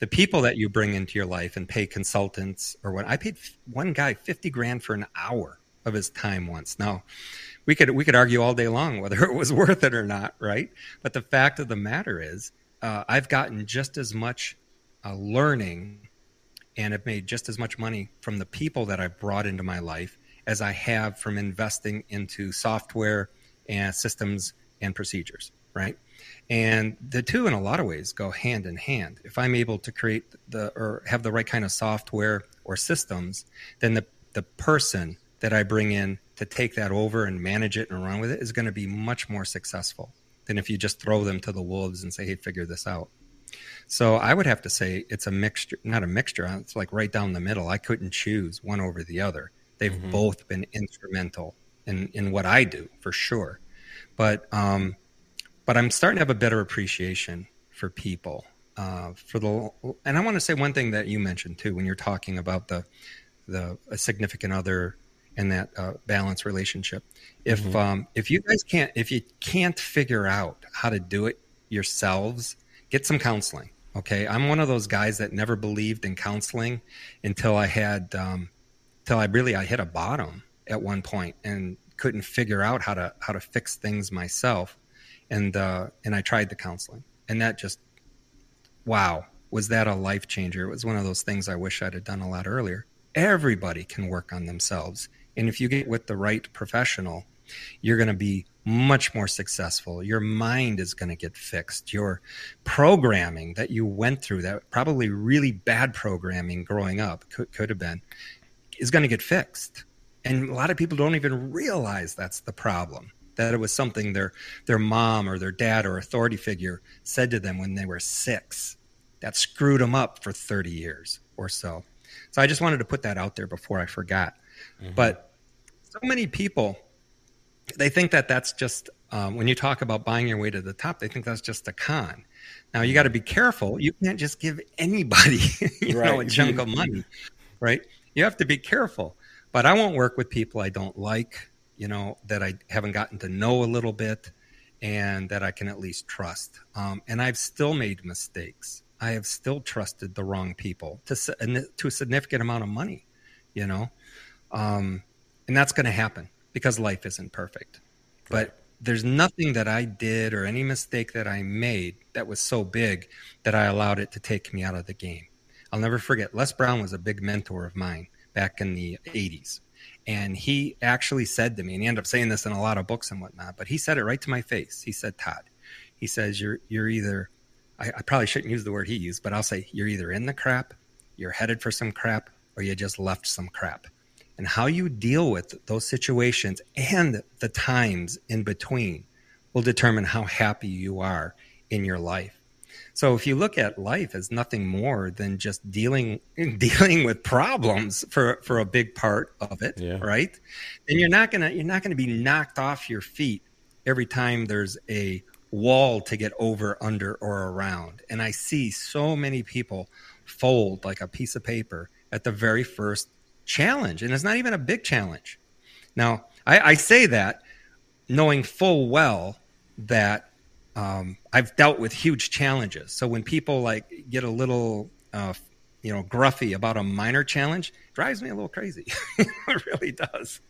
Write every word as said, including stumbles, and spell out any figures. The people that you bring into your life and pay consultants or what, I paid one guy fifty grand for an hour of his time once. Now we could, we could argue all day long whether it was worth it or not. Right. But the fact of the matter is, uh, I've gotten just as much uh, learning and have made just as much money from the people that I've brought into my life as I have from investing into software and systems and procedures. Right. And the two, in a lot of ways, go hand in hand. If I'm able to create the or have the right kind of software or systems, then the, the person that I bring in to take that over and manage it and run with it is going to be much more successful than if you just throw them to the wolves and say, hey, figure this out. So I would have to say it's a mixture, not a mixture. It's like right down the middle. I couldn't choose one over the other. They've mm-hmm. both been instrumental in, in what I do, for sure. But, um, But I'm starting to have a better appreciation for people. Uh, for the, and I want to say one thing that you mentioned too when you're talking about the the a significant other and that uh, balanced relationship. If mm-hmm. um, if you guys can't if you can't figure out how to do it yourselves, get some counseling. Okay, I'm one of those guys that never believed in counseling until I had um, till I really I hit a bottom at one point and couldn't figure out how to how to fix things myself. And, uh, and I tried the counseling, and that just, wow, was that a life changer? It was one of those things I wish I'd have done a lot earlier. Everybody can work on themselves. And if you get with the right professional, you're going to be much more successful. Your mind is going to get fixed. Your programming that you went through, that probably really bad programming growing up could, could have been, is going to get fixed. And a lot of people don't even realize that's the problem. That it was something their their mom or their dad or authority figure said to them when they were six. That screwed them up for thirty years or so. So I just wanted to put that out there before I forgot. Mm-hmm. But so many people, they think that that's just, um, when you talk about buying your way to the top, they think that's just a con. Now, you got to be careful. You can't just give anybody you right. know, a chunk of money, right? You have to be careful. But I won't work with people I don't like, you know, that I haven't gotten to know a little bit and that I can at least trust. Um, and I've still made mistakes. I have still trusted the wrong people to, to a significant amount of money, you know, um, and that's going to happen because life isn't perfect. Right. But there's nothing that I did or any mistake that I made that was so big that I allowed it to take me out of the game. I'll never forget. Les Brown was a big mentor of mine back in the eighties. And he actually said to me, and he ended up saying this in a lot of books and whatnot, but he said it right to my face. He said, Todd, he says, you're you're either, I, I probably shouldn't use the word he used, but I'll say, you're either in the crap, you're headed for some crap, or you just left some crap. And how you deal with those situations and the times in between will determine how happy you are in your life. So if you look at life as nothing more than just dealing dealing with problems for, for a big part of it, yeah. right? Then you're not gonna you're not gonna be knocked off your feet every time there's a wall to get over, under, or around. And I see so many people fold like a piece of paper at the very first challenge, and it's not even a big challenge. Now I, I say that knowing full well that. Um, I've dealt with huge challenges. So when people like get a little, uh, you know, gruffy about a minor challenge, it drives me a little crazy. It really does.